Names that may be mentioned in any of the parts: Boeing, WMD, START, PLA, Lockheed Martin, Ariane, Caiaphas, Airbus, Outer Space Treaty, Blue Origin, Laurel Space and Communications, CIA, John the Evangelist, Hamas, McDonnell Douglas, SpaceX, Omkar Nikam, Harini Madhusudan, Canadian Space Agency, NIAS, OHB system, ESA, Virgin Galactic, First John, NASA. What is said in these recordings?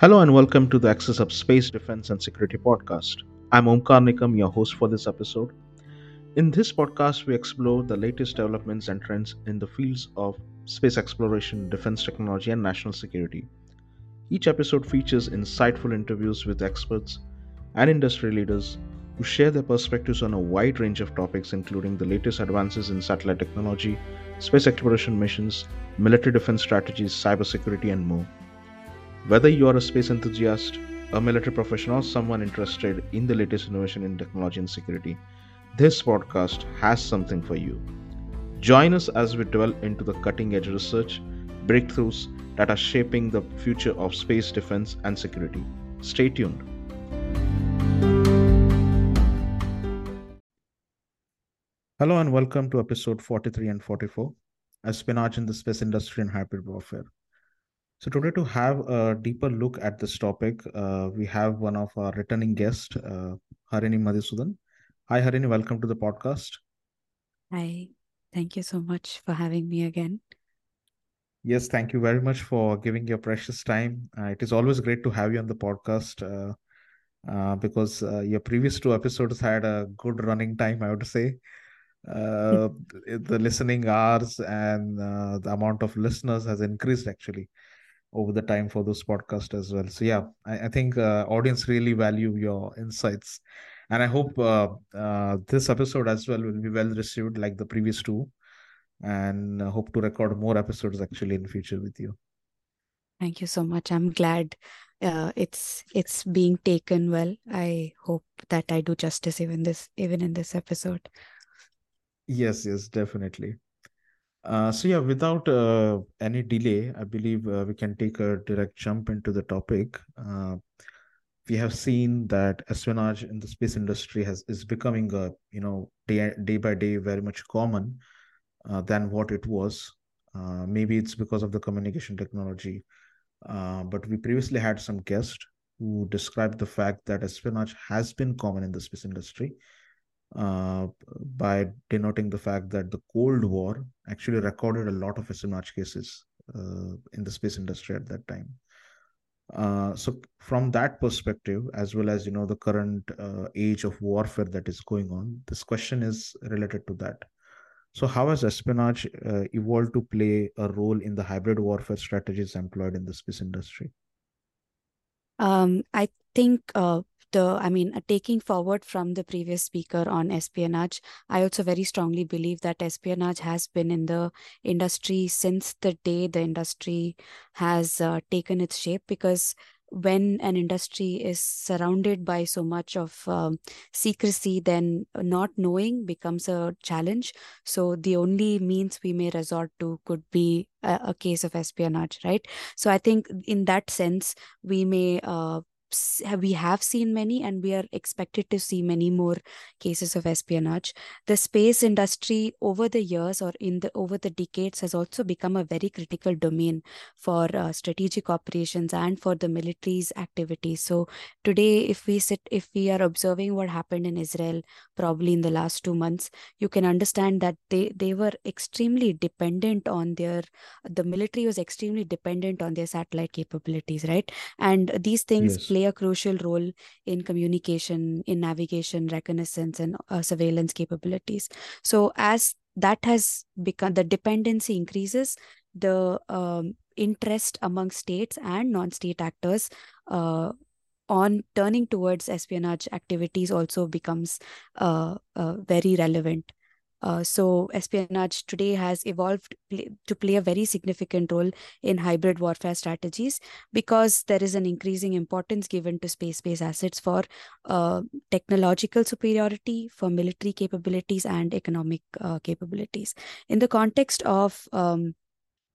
Hello and welcome to the Axis of Space, Defense and Security podcast. I'm Omkar Nikam, your host for this episode. In this podcast, we explore the latest developments and trends in the fields of space exploration, defense technology and national security. Each episode features insightful interviews with experts and industry leaders who share their perspectives on a wide range of topics including the latest advances in satellite technology, space exploration missions, military defense strategies, cybersecurity and more. Whether you are a space enthusiast, a military professional, or someone interested in the latest innovation in technology and security, this podcast has something for you. Join us as we delve into the cutting-edge research breakthroughs that are shaping the future of space defense and security. Stay tuned. Hello and welcome to episode 43 and 44, Espionage in the Space Industry and Hybrid Warfare. So today, to have a deeper look at this topic, we have one of our returning guests, Harini Madhusudan. Hi, Harini. Welcome to the podcast. Hi. Thank you so much for having me again. Yes, thank you very much for giving your precious time. It is always great to have you on the podcast because your previous two episodes had a good running time, I would say. The listening hours and the amount of listeners has increased actually over the time for those podcasts as well. So yeah, I think audience really value your insights. And I hope this episode as well will be well received like the previous two. And I hope to record more episodes actually in future with you. Thank you so much. I'm glad it's being taken well. I hope that I do justice even in this episode. Yes, definitely. So yeah, without any delay, I believe we can take a direct jump into the topic. We have seen that espionage in the space industry is becoming a day by day very much common than what it was. Maybe it's because of the communication technology, but we previously had some guests who described the fact that espionage has been common in the space industry by denoting the fact that the Cold War actually recorded a lot of espionage cases in the space industry at that time. So from that perspective, as well as the current age of warfare that is going on, this question is related to that. So how has espionage evolved to play a role in the hybrid warfare strategies employed in the space industry? I think taking forward from the previous speaker on espionage, I also very strongly believe that espionage has been in the industry since the day the industry has taken its shape, because when an industry is surrounded by so much of secrecy, then not knowing becomes a challenge. So the only means we may resort to could be a case of espionage, right? So I think in that sense, we have seen many and we are expected to see many more cases of espionage. The space industry over the years or over the decades has also become a very critical domain for strategic operations and for the military's activities. So today, if we are observing what happened in Israel, probably in the last 2 months, you can understand that they were extremely dependent on the military was extremely dependent on their satellite capabilities, right? And these things play a crucial role in communication, in navigation, reconnaissance, and surveillance capabilities. So as that has become, the dependency increases, the interest among states and non-state actors on turning towards espionage activities also becomes very relevant. So espionage today has evolved to play a very significant role in hybrid warfare strategies, because there is an increasing importance given to space-based assets for technological superiority, for military capabilities and economic capabilities. In the context of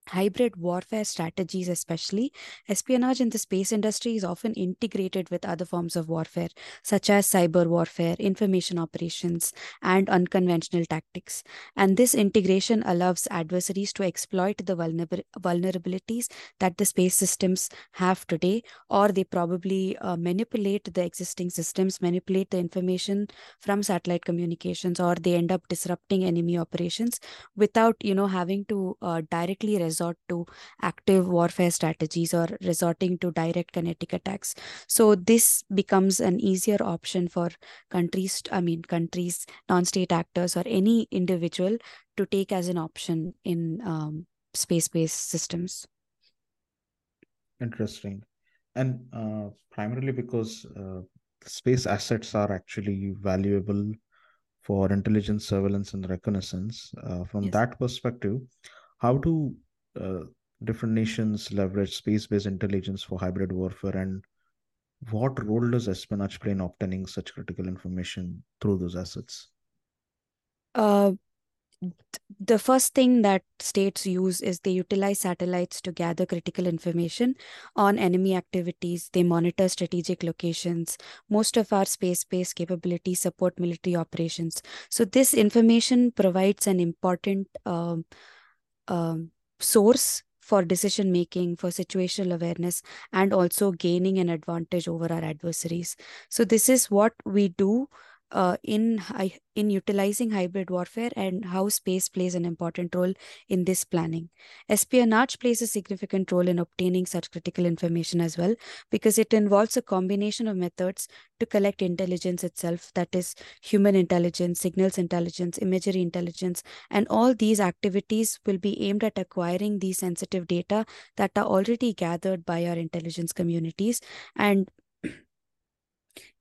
hybrid warfare strategies, especially, espionage in the space industry is often integrated with other forms of warfare, such as cyber warfare, information operations, and unconventional tactics. And this integration allows adversaries to exploit the vulnerabilities that the space systems have today, or they probably manipulate the existing systems, manipulate the information from satellite communications, or they end up disrupting enemy operations without, having to directly resolve resort to active warfare strategies or resorting to direct kinetic attacks. So this becomes an easier option for countries, non-state actors, or any individual to take as an option in space-based systems. Interesting. And primarily because space assets are actually valuable for intelligence, surveillance, and reconnaissance. From that perspective, how do different nations leverage space-based intelligence for hybrid warfare, and what role does espionage play in obtaining such critical information through those assets? The first thing that states use is they utilize satellites to gather critical information on enemy activities. They monitor strategic locations. Most of our space-based capabilities support military operations. So this information provides an important source for decision-making, for situational awareness, and also gaining an advantage over our adversaries. So this is what we do in utilizing hybrid warfare, and how space plays an important role in this planning. Espionage plays a significant role in obtaining such critical information as well, because it involves a combination of methods to collect intelligence itself, that is human intelligence, signals intelligence, imagery intelligence, and all these activities will be aimed at acquiring these sensitive data that are already gathered by our intelligence communities, and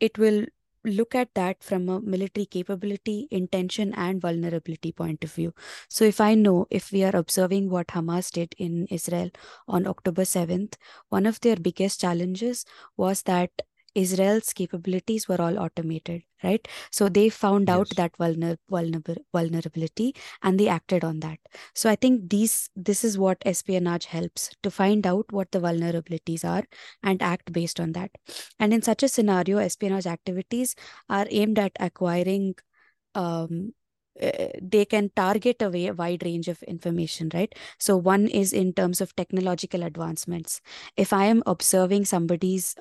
it will look at that from a military capability, intention, and vulnerability point of view. So if I know, if we are observing what Hamas did in Israel on October 7th, one of their biggest challenges was that Israel's capabilities were all automated, right? So they found out that vulnerability and they acted on that. So I think this is what espionage helps, to find out what the vulnerabilities are and act based on that. And in such a scenario, espionage activities are aimed at acquiring, they can target a wide range of information, right? So one is in terms of technological advancements. If I am observing somebody's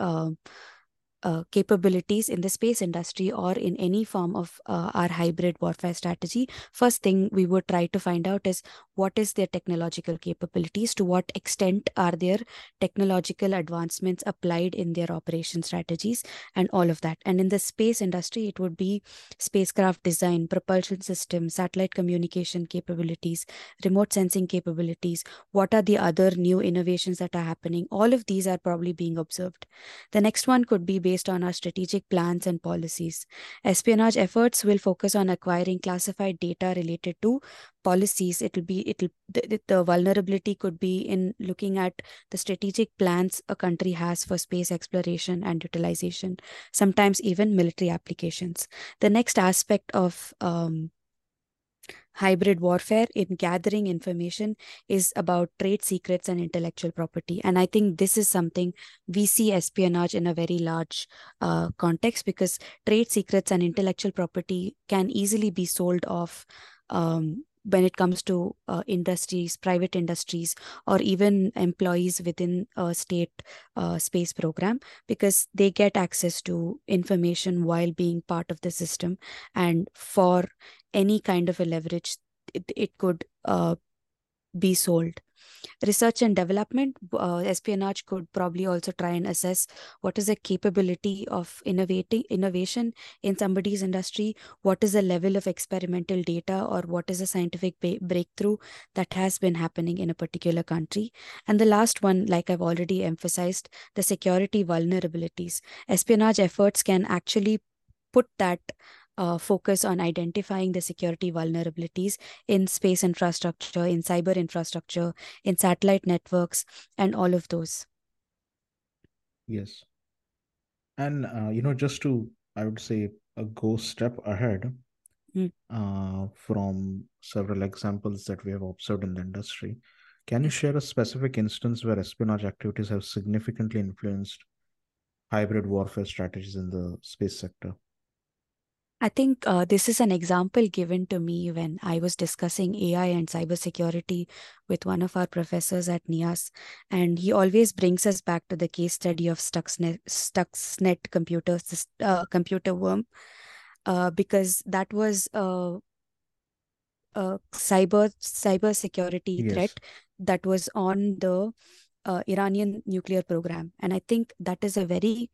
capabilities in the space industry or in any form of our hybrid warfare strategy, first thing we would try to find out is what is their technological capabilities, to what extent are their technological advancements applied in their operation strategies, and all of that. And in the space industry, it would be spacecraft design, propulsion systems, satellite communication capabilities, remote sensing capabilities, what are the other new innovations that are happening. All of these are probably being observed. The next one could be based on our strategic plans and policies. Espionage efforts will focus on acquiring classified data related to policies. The vulnerability could be in looking at the strategic plans a country has for space exploration and utilization, sometimes even military applications. The next aspect of hybrid warfare in gathering information is about trade secrets and intellectual property. And I think this is something we see espionage in a very large context, because trade secrets and intellectual property can easily be sold off when it comes to industries, private industries, or even employees within a state space program, because they get access to information while being part of the system. And for any kind of a leverage, it could be sold. Research and development, espionage could probably also try and assess what is the capability of innovation in somebody's industry, what is the level of experimental data, or what is a scientific breakthrough that has been happening in a particular country. And the last one, like I've already emphasized, the security vulnerabilities. Espionage efforts can actually put that focus on identifying the security vulnerabilities in space infrastructure, in cyber infrastructure, in satellite networks, and all of those. Yes. And, just to, I would say, go step ahead from several examples that we have observed in the industry, can you share a specific instance where espionage activities have significantly influenced hybrid warfare strategies in the space sector? I think this is an example given to me when I was discussing AI and cybersecurity with one of our professors at NIAS, and he always brings us back to the case study of Stuxnet computer worm, because that was a cybersecurity threat that was on the Iranian nuclear program. And I think that is a very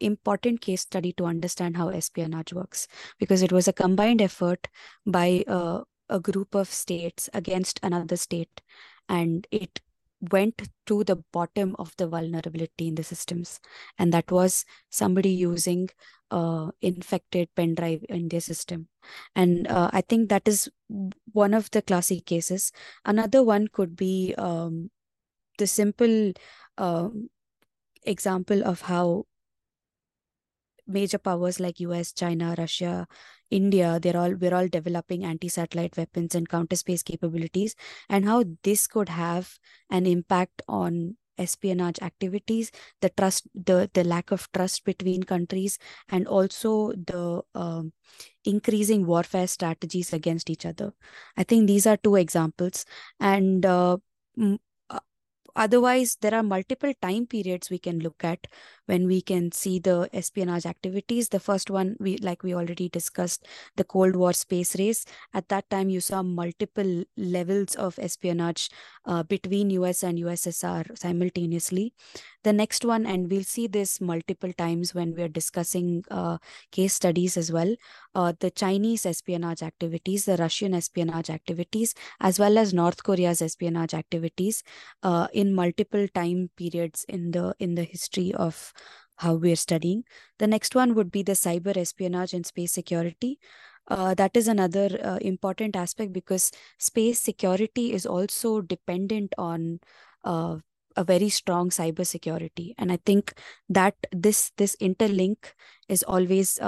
important case study to understand how espionage works, because it was a combined effort by a group of states against another state, and it went to the bottom of the vulnerability in the systems. And that was somebody using infected pen drive in their system. And I think that is one of the classic cases. Another one could be the simple example of how major powers like US, China, Russia, India, we're all developing anti-satellite weapons and counter-space capabilities, and how this could have an impact on espionage activities, the lack of trust between countries, and also the increasing warfare strategies against each other. I think these are two examples, and otherwise, there are multiple time periods we can look at when we can see the espionage activities. The first one, we already discussed, the Cold War space race. At that time, you saw multiple levels of espionage between US and USSR simultaneously. The next one, and we'll see this multiple times when we're discussing case studies as well, the Chinese espionage activities, the Russian espionage activities, as well as North Korea's espionage activities in multiple time periods in the history of how we're studying. The next one would be the cyber espionage and space security. That is another important aspect, because space security is also dependent on a very strong cyber security, and I think that this interlink is always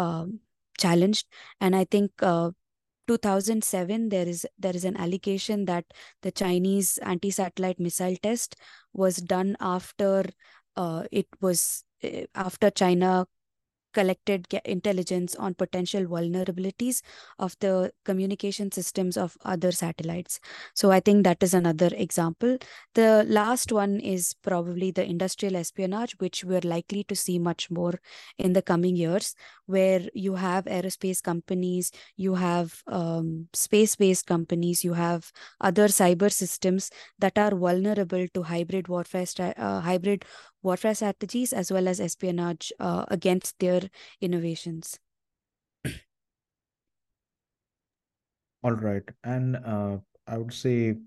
challenged. And I think 2007 there is an allegation that the Chinese anti-satellite missile test was done after after China collected intelligence on potential vulnerabilities of the communication systems of other satellites. So I think that is another example. The last one is probably the industrial espionage, which we're likely to see much more in the coming years, where you have aerospace companies, you have space-based companies, you have other cyber systems that are vulnerable to hybrid warfare strategies, as well as espionage against their innovations. All right. And I would say,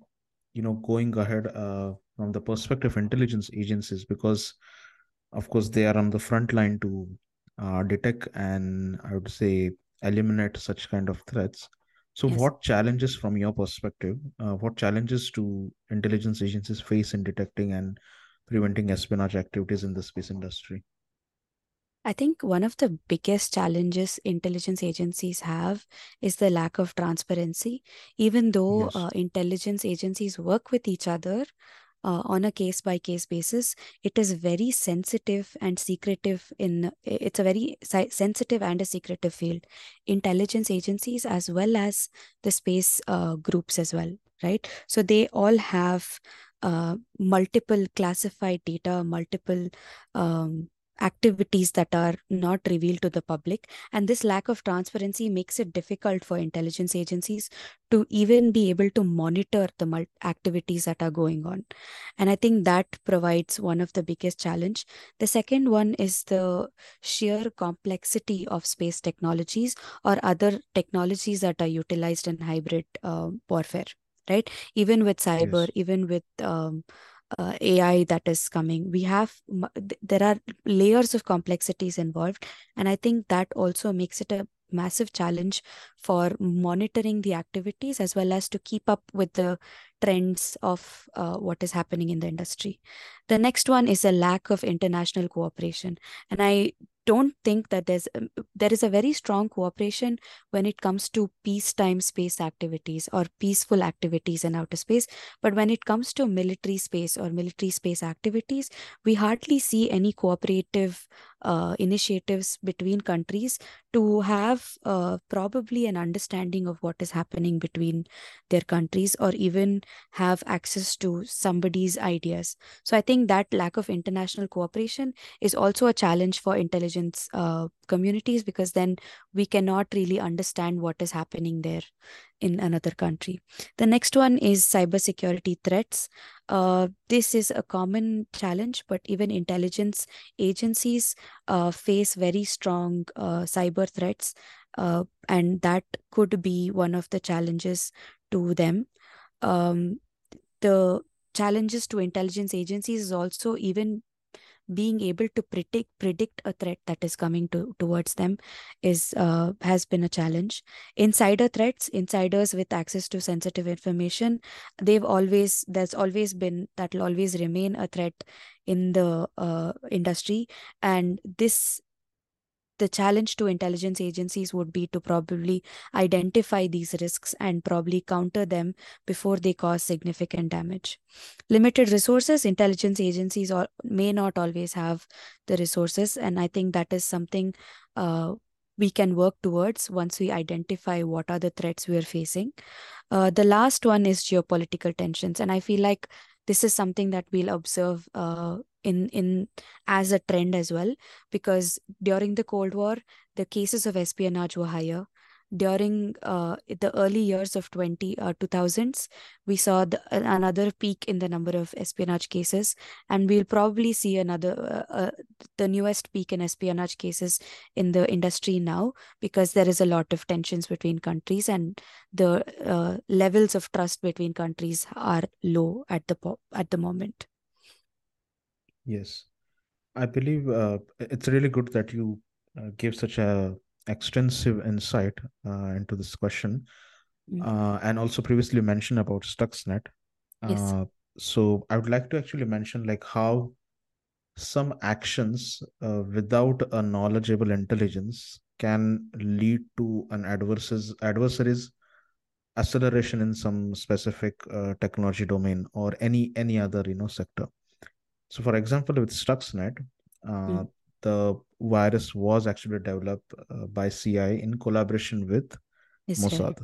going ahead from the perspective of intelligence agencies, because, of course, they are on the front line to detect and, I would say, eliminate such kind of threats. So yes. What challenges, from your perspective, what challenges do intelligence agencies face in detecting and preventing espionage activities in the space industry? I think one of the biggest challenges intelligence agencies have is the lack of transparency. Even though yes. Intelligence agencies work with each other on a case-by-case basis, it is very sensitive and secretive. It's a very sensitive and a secretive field. Intelligence agencies as well as the space groups as well, right? So they all have multiple classified data, multiple activities that are not revealed to the public. And this lack of transparency makes it difficult for intelligence agencies to even be able to monitor the activities that are going on. And I think that provides one of the biggest challenge. The second one is the sheer complexity of space technologies or other technologies that are utilized in hybrid warfare. Right? Even with cyber, yes. Even with AI that is coming, there are layers of complexities involved. And I think that also makes it a massive challenge for monitoring the activities, as well as to keep up with the trends of what is happening in the industry. The next one is a lack of international cooperation. And I don't think that there is a very strong cooperation when it comes to peacetime space activities or peaceful activities in outer space. But when it comes to military space or military space activities, we hardly see any cooperative initiatives between countries to have probably an understanding of what is happening between their countries, or even have access to somebody's ideas. So I think that lack of international cooperation is also a challenge for intelligence communities, because then we cannot really understand what is happening there in another country. The next one is cybersecurity threats. This is a common challenge, but even intelligence agencies face very strong cyber threats, and that could be one of the challenges to them. The challenges to intelligence agencies is also even being able to predict a threat that is coming towards them is has been a challenge. Insider threats, insiders with access to sensitive information, there's always been, that will always remain a threat in the industry, and the challenge to intelligence agencies would be to probably identify these risks and probably counter them before they cause significant damage. Limited resources, intelligence agencies may not always have the resources, and I think that is something we can work towards once we identify what are the threats we are facing. The last one is geopolitical tensions, and I feel like this is something that we'll observe in as a trend as well, because during the Cold War, the cases of espionage were higher. During the early years of 2000s, we saw another peak in the number of espionage cases, and we'll probably see another the newest peak in espionage cases in the industry now, because there is a lot of tensions between countries, and the levels of trust between countries are low at the moment. Yes, I believe it's really good that you gave such a extensive insight into this question, and also previously mentioned about Stuxnet. Yes. So I would like to actually mention like how some actions without a knowledgeable intelligence can lead to an adversary's acceleration in some specific technology domain or any other sector. So for example, with Stuxnet, the virus was actually developed by CIA in collaboration with Mossad.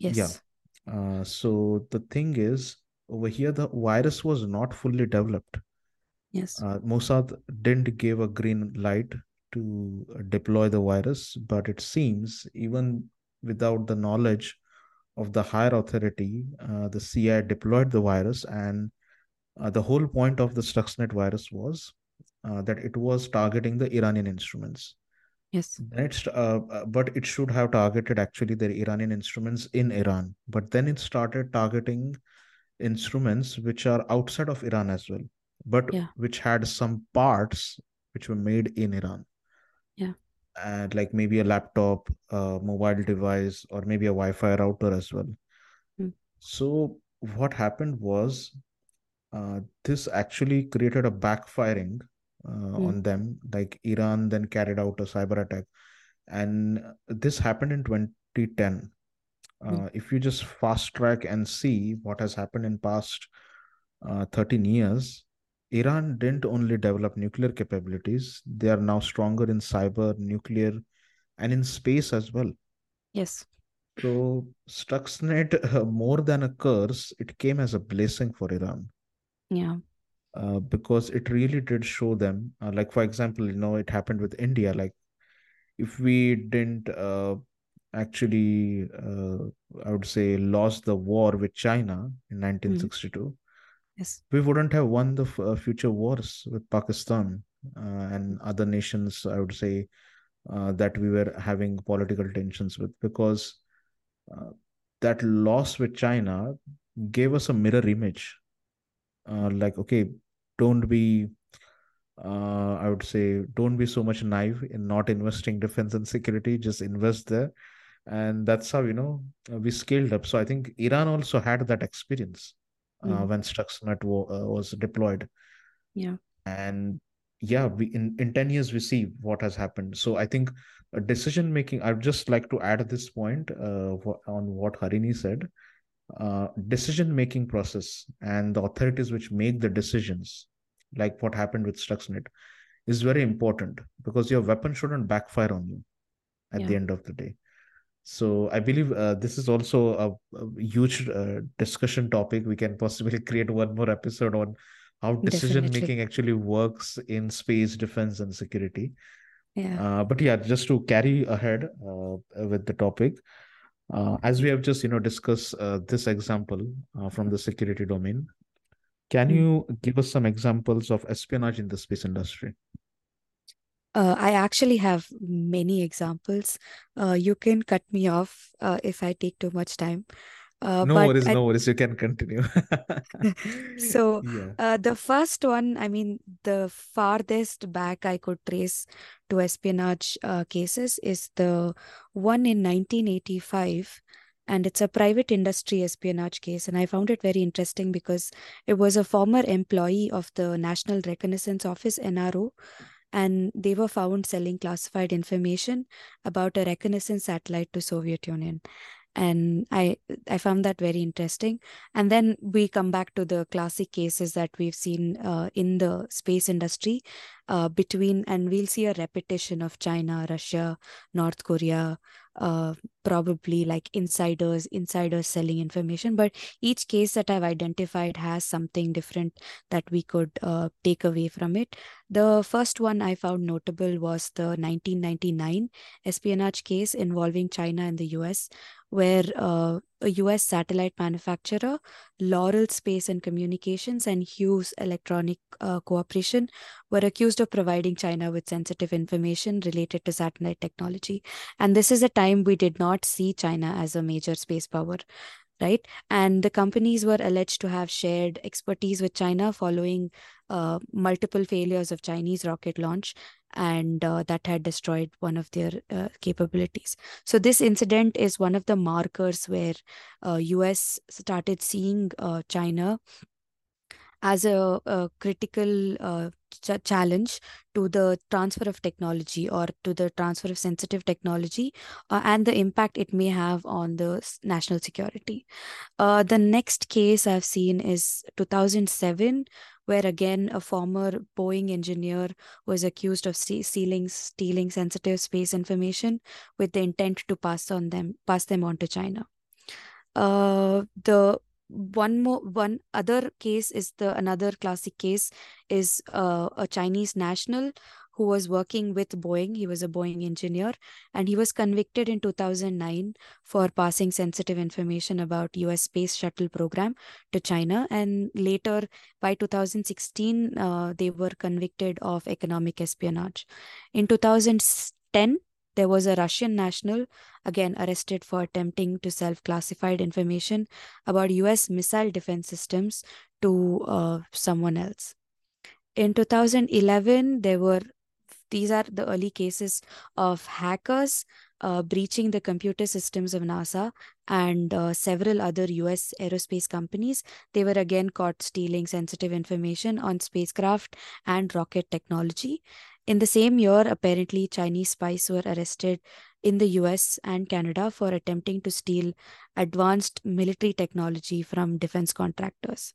Yes. Yeah. So the thing is, over here, the virus was not fully developed. Yes. Mossad didn't give a green light to deploy the virus, but it seems even without the knowledge of the higher authority, the CIA deployed the virus, and the whole point of the Stuxnet virus was that it was targeting the Iranian instruments. Yes. Next, but it should have targeted actually the Iranian instruments in Iran. But then it started targeting instruments which are outside of Iran as well, but which had some parts which were made in Iran. Yeah. And like maybe a laptop, a mobile device, or maybe a Wi-Fi router as well. Mm. So what happened was this actually created a backfiring on them. Like Iran then carried out a cyber attack, and this happened in 2010. If you just fast track and see what has happened in past 13 years, Iran didn't only develop nuclear capabilities, they are now stronger in cyber, nuclear, and in space as well. Yes. So Stuxnet, more than a curse, it came as a blessing for Iran. Yeah. Because it really did show them, like for example, it happened with India. Like if we didn't actually, I would say, lost the war with China in 1962, yes, we wouldn't have won the future wars with Pakistan and other nations, I would say, that we were having political tensions with, because that loss with China gave us a mirror image. Like, okay, don't be, I would say, don't be so much naive in not investing defense and security, just invest there. And that's how, we scaled up. So I think Iran also had that experience when Stuxnet was deployed. Yeah. And yeah, in 10 years, we see what has happened. So I think decision-making, I'd just like to add at this point on what Harini said. Decision-making process and the authorities which make the decisions, like what happened with Stuxnet, is very important, because your weapon shouldn't backfire on you at the end of the day. So I believe this is also a huge discussion topic. We can possibly create one more episode on how decision-making actually works in space, defense, and security. But yeah, just to carry ahead with the topic, as we have just discussed this example from the security domain, can you give us some examples of espionage in the space industry? I actually have many examples. You can cut me off if I take too much time. No worries, you can continue. So the first one, I mean, the farthest back I could trace to espionage cases is the one in 1985. And it's a private industry espionage case. And I found it very interesting because it was a former employee of the National Reconnaissance Office, NRO. And they were found selling classified information about a reconnaissance satellite to Soviet Union. And I found that very interesting. And then we come back to the classic cases that we've seen in the space industry and we'll see a repetition of China, Russia, North Korea, probably like insiders selling information. But each case that I've identified has something different that we could take away from it. The first one I found notable was the 1999 espionage case involving China and the US, where a US satellite manufacturer, Laurel Space and Communications, and Hughes Electronic Corporation were accused of providing China with sensitive information related to satellite technology. And this is a time we did not see China as a major space power, right? And the companies were alleged to have shared expertise with China following multiple failures of Chinese rocket launch, and that had destroyed one of their capabilities. So this incident is one of the markers where US started seeing China as a critical challenge to the transfer of technology or to the transfer of sensitive technology and the impact it may have on the national security. The next case I've seen is 2007, where again a former Boeing engineer was accused of stealing sensitive space information with the intent to pass them on to China. Another classic case is a Chinese national who was working with Boeing. He was a Boeing engineer, and he was convicted in 2009 for passing sensitive information about US space shuttle program to China. And later, by 2016, they were convicted of economic espionage. In 2010, there was a Russian national, again, arrested for attempting to sell classified information about US missile defense systems to someone else. In 2011, these are the early cases of hackers breaching the computer systems of NASA and several other US aerospace companies. They were again caught stealing sensitive information on spacecraft and rocket technology. In the same year, apparently, Chinese spies were arrested in the US and Canada for attempting to steal advanced military technology from defense contractors.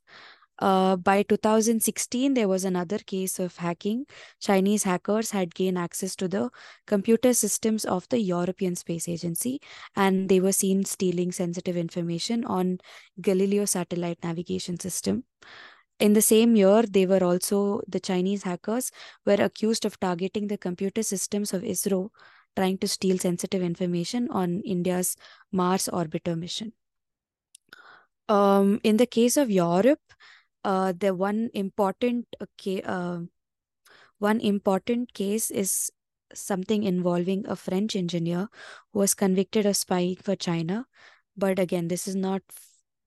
By 2016, there was another case of hacking. Chinese hackers had gained access to the computer systems of the European Space Agency, and they were seen stealing sensitive information on Galileo satellite navigation system. In the same year, the Chinese hackers were accused of targeting the computer systems of ISRO, trying to steal sensitive information on India's Mars orbiter mission. In the case of Europe, one important case is something involving a French engineer who was convicted of spying for China. But again, this is not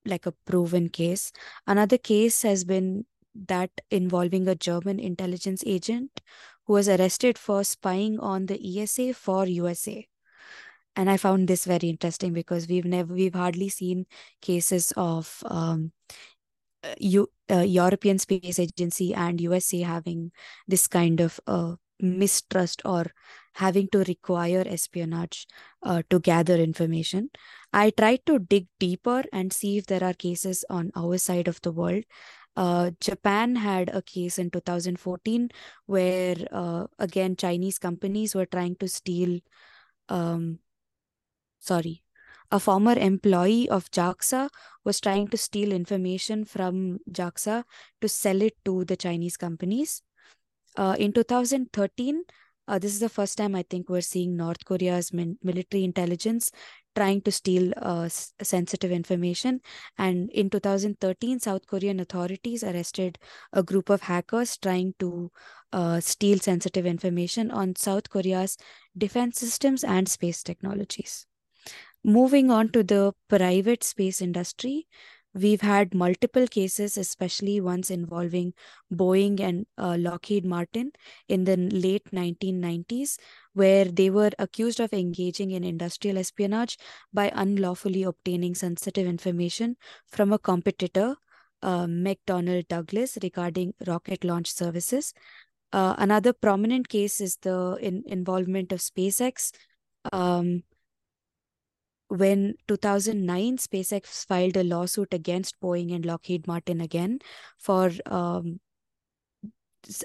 like a proven case. Another case has been that involving a German intelligence agent who was arrested for spying on the ESA for USA. And I found this very interesting because we've hardly seen cases of European Space Agency and USA having this kind of mistrust or having to require espionage to gather information. I tried to dig deeper and see if there are cases on our side of the world. Japan had a case in 2014 where, again, Chinese companies were trying to steal... a former employee of JAXA was trying to steal information from JAXA to sell it to the Chinese companies. In 2013, This is the first time I think we're seeing North Korea's military intelligence trying to steal sensitive information. And in 2013, South Korean authorities arrested a group of hackers trying to steal sensitive information on South Korea's defense systems and space technologies. Moving on to the private space industry, we've had multiple cases, especially ones involving Boeing and Lockheed Martin in the late 1990s, where they were accused of engaging in industrial espionage by unlawfully obtaining sensitive information from a competitor, McDonnell Douglas, regarding rocket launch services. Another prominent case is the involvement of SpaceX. When 2009, SpaceX filed a lawsuit against Boeing and Lockheed Martin again for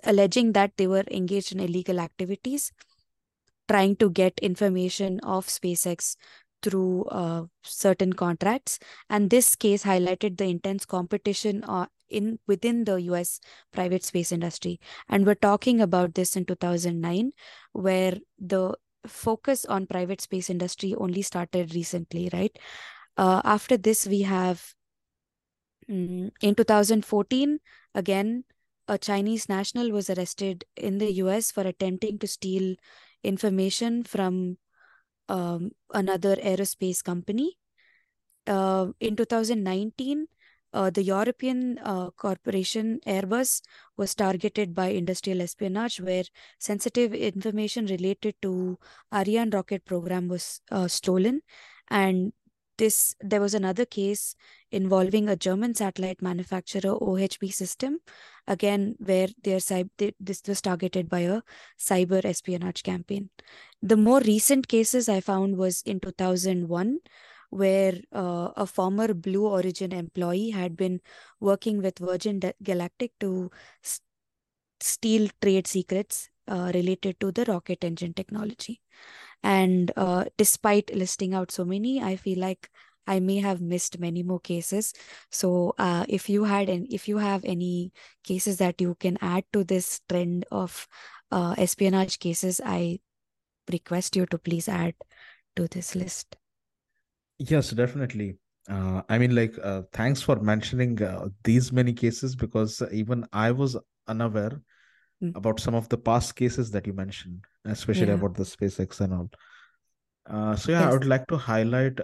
alleging that they were engaged in illegal activities, trying to get information of SpaceX through certain contracts. And this case highlighted the intense competition within the US private space industry. And we're talking about this in 2009, where the focus on private space industry only started recently, right? After this, we have in 2014, again, a Chinese national was arrested in the US for attempting to steal information from another aerospace company. In 2019, the European corporation Airbus was targeted by industrial espionage, where sensitive information related to Ariane rocket program was stolen. And there was another case involving a German satellite manufacturer, OHB system, again, where this was targeted by a cyber espionage campaign. The more recent cases I found was in 2001, where a former Blue Origin employee had been working with Virgin Galactic to steal trade secrets related to the rocket engine technology. And despite listing out so many, I feel like I may have missed many more cases. So if you have any cases that you can add to this trend of espionage cases, I request you to please add to this list. Yes, definitely. I mean, thanks for mentioning these many cases, because even I was unaware about some of the past cases that you mentioned, especially about the SpaceX and all. So I would like to highlight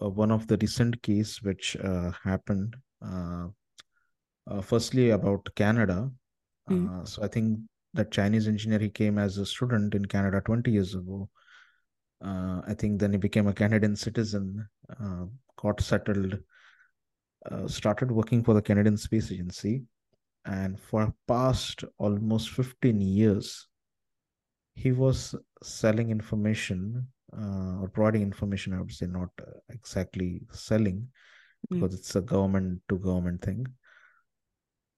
one of the recent case which happened. Firstly, about Canada. So I think that Chinese engineer, he came as a student in Canada 20 years ago. I think then he became a Canadian citizen, got settled, started working for the Canadian Space Agency. And for past almost 15 years, he was selling information or providing information, I would say, not exactly selling, because it's a government-to-government thing.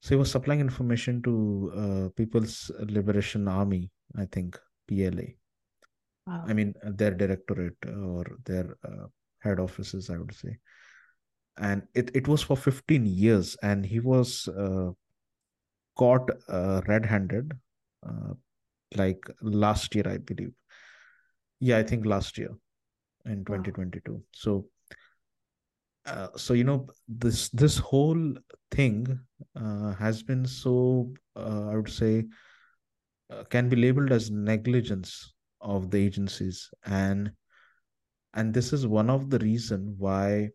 So he was supplying information to People's Liberation Army, I think, PLA. Wow. I mean, their directorate or their head offices, I would say. And it was for 15 years, and he was caught red-handed last year, I believe. Yeah, I think last year in 2022. Wow. So, you know, this whole thing has been so, I would say, can be labeled as negligence of the agencies, and this is one of the reason why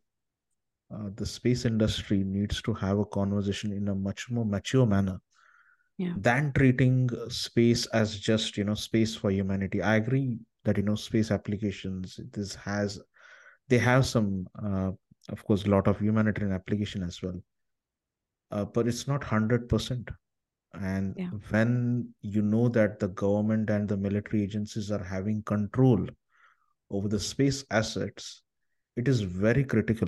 the space industry needs to have a conversation in a much more mature manner than treating space as just, you know, space for humanity. I agree that, you know, space applications, they have some of course a lot of humanitarian application as well, but it's not 100%. And when you know that the government and the military agencies are having control over the space assets, it is very critical.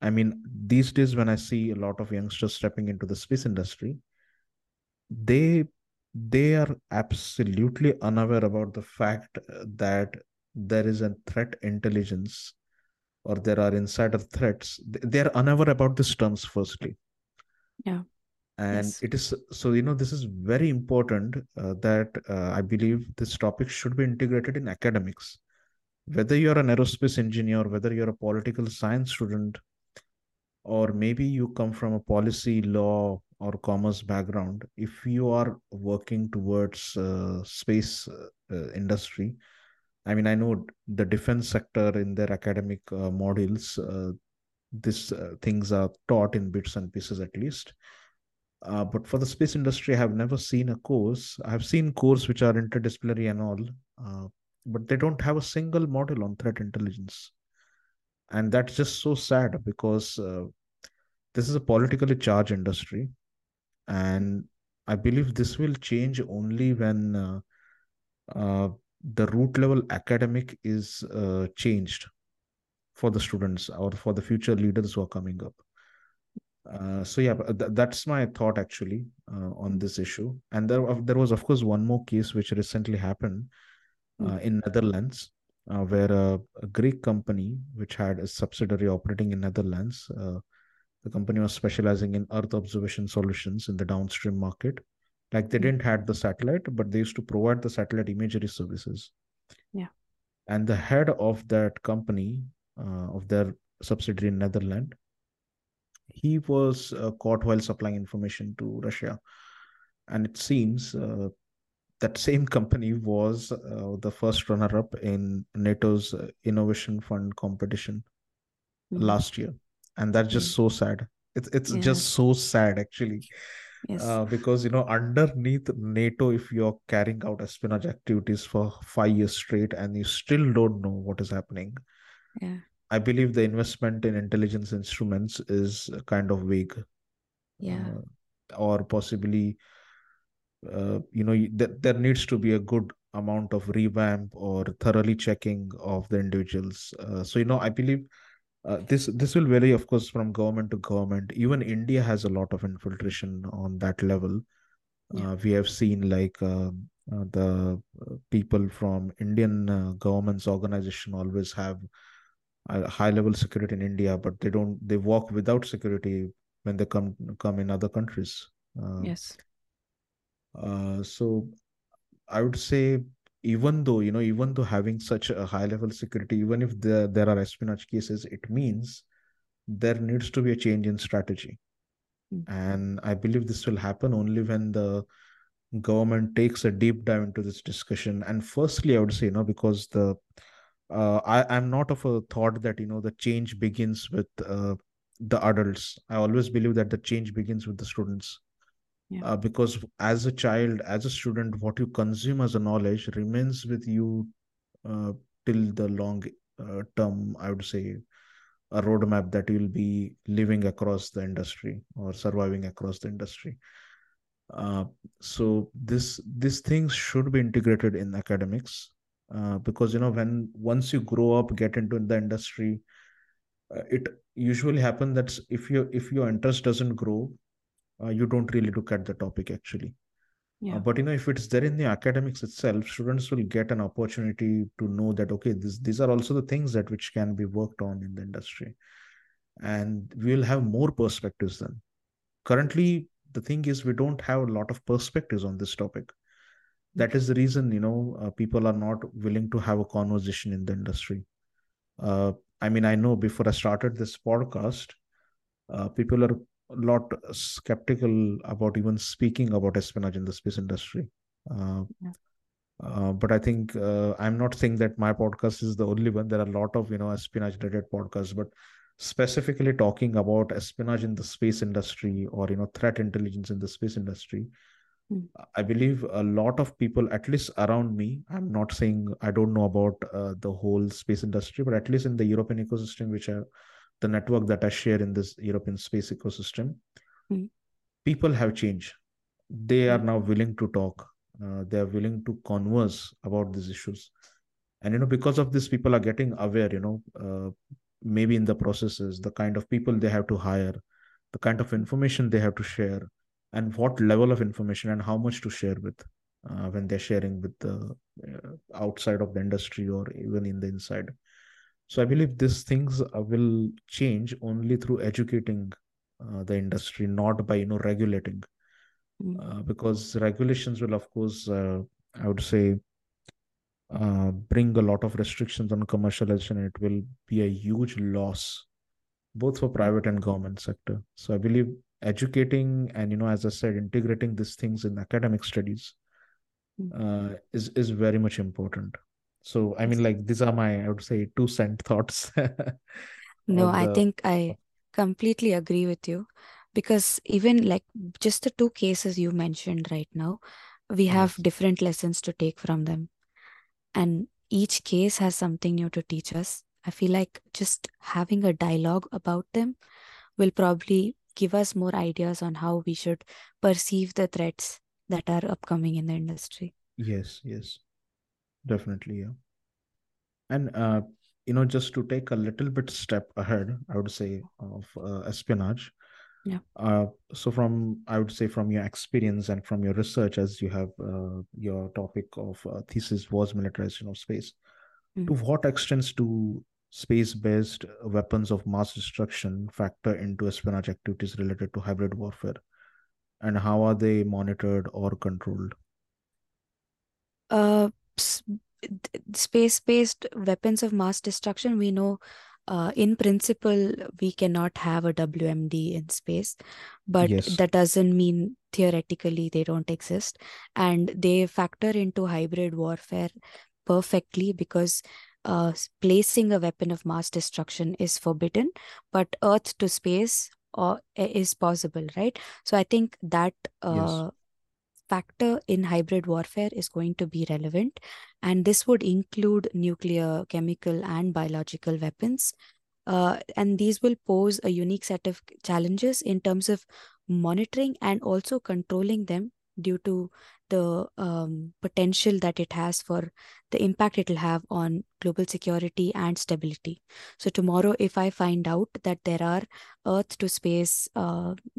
I mean, these days when I see a lot of youngsters stepping into the space industry, they are absolutely unaware about the fact that there is a threat intelligence, or there are insider threats. They are unaware about these terms, firstly. Yeah. And yes. It is so, this is very important that I believe this topic should be integrated in academics. Whether you're an aerospace engineer, whether you're a political science student, or maybe you come from a policy, law, or commerce background, if you are working towards space industry, I mean, I know the defense sector in their academic modules, these things are taught in bits and pieces at least. But for the space industry, I have never seen a course. I've seen courses which are interdisciplinary and all, but they don't have a single module on threat intelligence. And that's just so sad because this is a politically charged industry. And I believe this will change only when the root level academic is changed for the students or for the future leaders who are coming up. So yeah, that's my thought actually on this issue. And there was, of course, one more case which recently happened in Netherlands, where a Greek company which had a subsidiary operating in Netherlands, the company was specializing in Earth observation solutions in the downstream market. Like they didn't have the satellite, but they used to provide the satellite imagery services. Yeah. And the head of that company, of their subsidiary in Netherlands, he was caught while supplying information to Russia. And it seems that same company was the first runner-up in NATO's Innovation Fund competition last year. And that's just so sad. It's yeah. just so sad, actually. Yes. Because, underneath NATO, if you're carrying out espionage activities for 5 years straight and you still don't know what is happening, yeah. I believe the investment in intelligence instruments is kind of vague. Yeah. Or possibly, there needs to be a good amount of revamp or thoroughly checking of the individuals. I believe this will vary, of course, from government to government. Even India has a lot of infiltration on that level. Yeah. We have seen the people from Indian government's organization always have high level security in India, but they walk without security when they come in other countries. So I would say, even though having such a high level security, even if there are espionage cases, it means there needs to be a change in strategy. And I believe this will happen only when the government takes a deep dive into this discussion. And firstly, I would say, because I'm not of a thought that, the change begins with the adults. I always believe that the change begins with the students. Yeah. Because as a child, as a student, what you consume as a knowledge remains with you till the long term, I would say, a roadmap that you'll be living across the industry or surviving across the industry. So these things should be integrated in academics. Because once you grow up, get into the industry, it usually happens that if your interest doesn't grow, you don't really look at the topic actually. Yeah. But if it's there in the academics itself, students will get an opportunity to know that okay, these are also the things that which can be worked on in the industry, and we'll have more perspectives then. Currently, the thing is we don't have a lot of perspectives on this topic. That is the reason, people are not willing to have a conversation in the industry. I know before I started this podcast, people are a lot skeptical about even speaking about espionage in the space industry. But I think I'm not saying that my podcast is the only one. There are a lot of, espionage-related podcasts, but specifically talking about espionage in the space industry or, threat intelligence in the space industry, I believe a lot of people, at least around me, I'm not saying I don't know about the whole space industry, but at least in the European ecosystem, which are the network that I share in this European space ecosystem, people have changed. They are now willing to talk. They are willing to converse about these issues. And, because of this, people are getting aware, maybe in the processes, the kind of people they have to hire, the kind of information they have to share, and what level of information and how much to share with when they're sharing with the outside of the industry or even in the inside. So I believe these things will change only through educating the industry, not by regulating. because regulations will, of course, I would say, bring a lot of restrictions on commercialization. It will be a huge loss, both for private and government sector. So I believe educating and, as I said, integrating these things in academic studies is very much important. So, I mean, like, these are my, I would say, 2 cent thoughts. No, I think I completely agree with you, because even like just the two cases you mentioned right now, we have different lessons to take from them. And each case has something new to teach us. I feel like just having a dialogue about them will probably give us more ideas on how we should perceive the threats that are upcoming in the industry. Yes, yes, definitely. Yeah. And, just to take a little bit step ahead, I would say, of espionage. Yeah. So from your experience and from your research, as you have your topic of thesis was militarization of space, to what extent do space-based weapons of mass destruction factor into espionage activities related to hybrid warfare, and how are they monitored or controlled? Space-based weapons of mass destruction, we know, in principle, we cannot have a WMD in space, but that doesn't mean theoretically they don't exist. And they factor into hybrid warfare perfectly, because placing a weapon of mass destruction is forbidden, but Earth to space is possible, right? So I think that factor in hybrid warfare is going to be relevant, and this would include nuclear, chemical, and biological weapons. And these will pose a unique set of challenges in terms of monitoring and also controlling them, due to the potential that it has for the impact it will have on global security and stability. So tomorrow, if I find out that there are Earth to space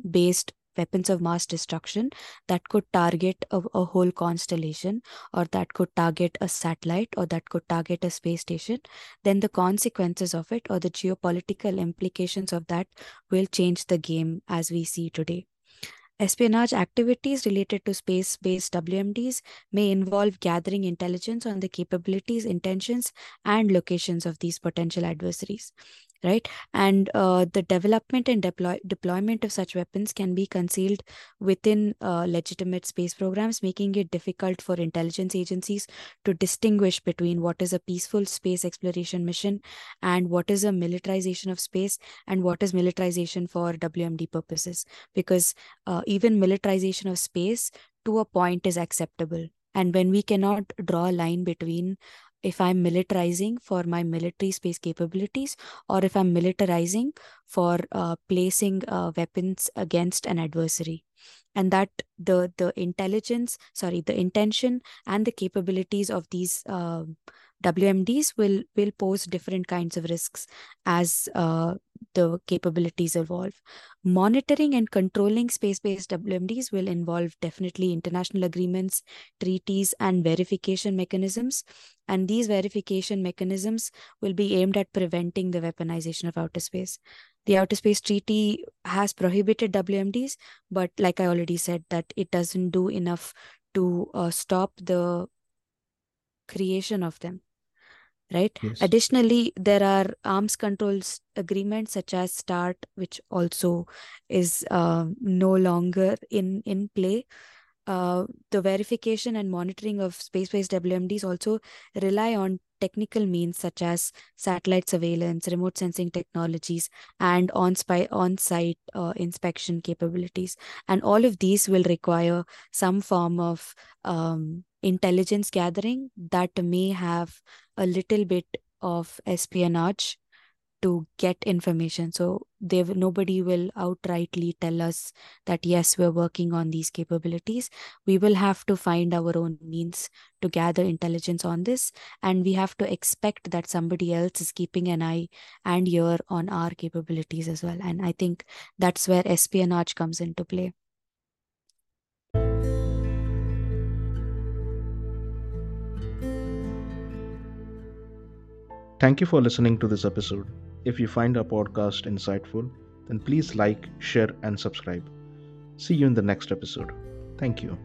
based weapons of mass destruction that could target a whole constellation, or that could target a satellite, or that could target a space station, then the consequences of it or the geopolitical implications of that will change the game as we see today. Espionage activities related to space-based WMDs may involve gathering intelligence on the capabilities, intentions, and locations of these potential adversaries, right? And the development and deployment of such weapons can be concealed within legitimate space programs, making it difficult for intelligence agencies to distinguish between what is a peaceful space exploration mission and what is a militarization of space and what is militarization for WMD purposes, because even militarization of space to a point is acceptable. And when we cannot draw a line between if I'm militarizing for my military space capabilities, or if I'm militarizing for placing weapons against an adversary, and that the intention and the capabilities of these WMDs will pose different kinds of risks as the capabilities evolve. Monitoring and controlling space-based WMDs will involve definitely international agreements, treaties, and verification mechanisms. And these verification mechanisms will be aimed at preventing the weaponization of outer space. The Outer Space Treaty has prohibited WMDs, but like I already said, that it doesn't do enough to stop the creation of them. Right. Yes. Additionally, there are arms control agreements such as START, which also is no longer in play. The verification and monitoring of space-based WMDs also rely on technical means such as satellite surveillance, remote sensing technologies, and on-site inspection capabilities. And all of these will require some form of intelligence gathering that may have a little bit of espionage to get information. So nobody will outrightly tell us that, yes, we're working on these capabilities. We will have to find our own means to gather intelligence on this. And we have to expect that somebody else is keeping an eye and ear on our capabilities as well. And I think that's where espionage comes into play. Thank you for listening to this episode. If you find our podcast insightful, then please like, share, and subscribe. See you in the next episode. Thank you.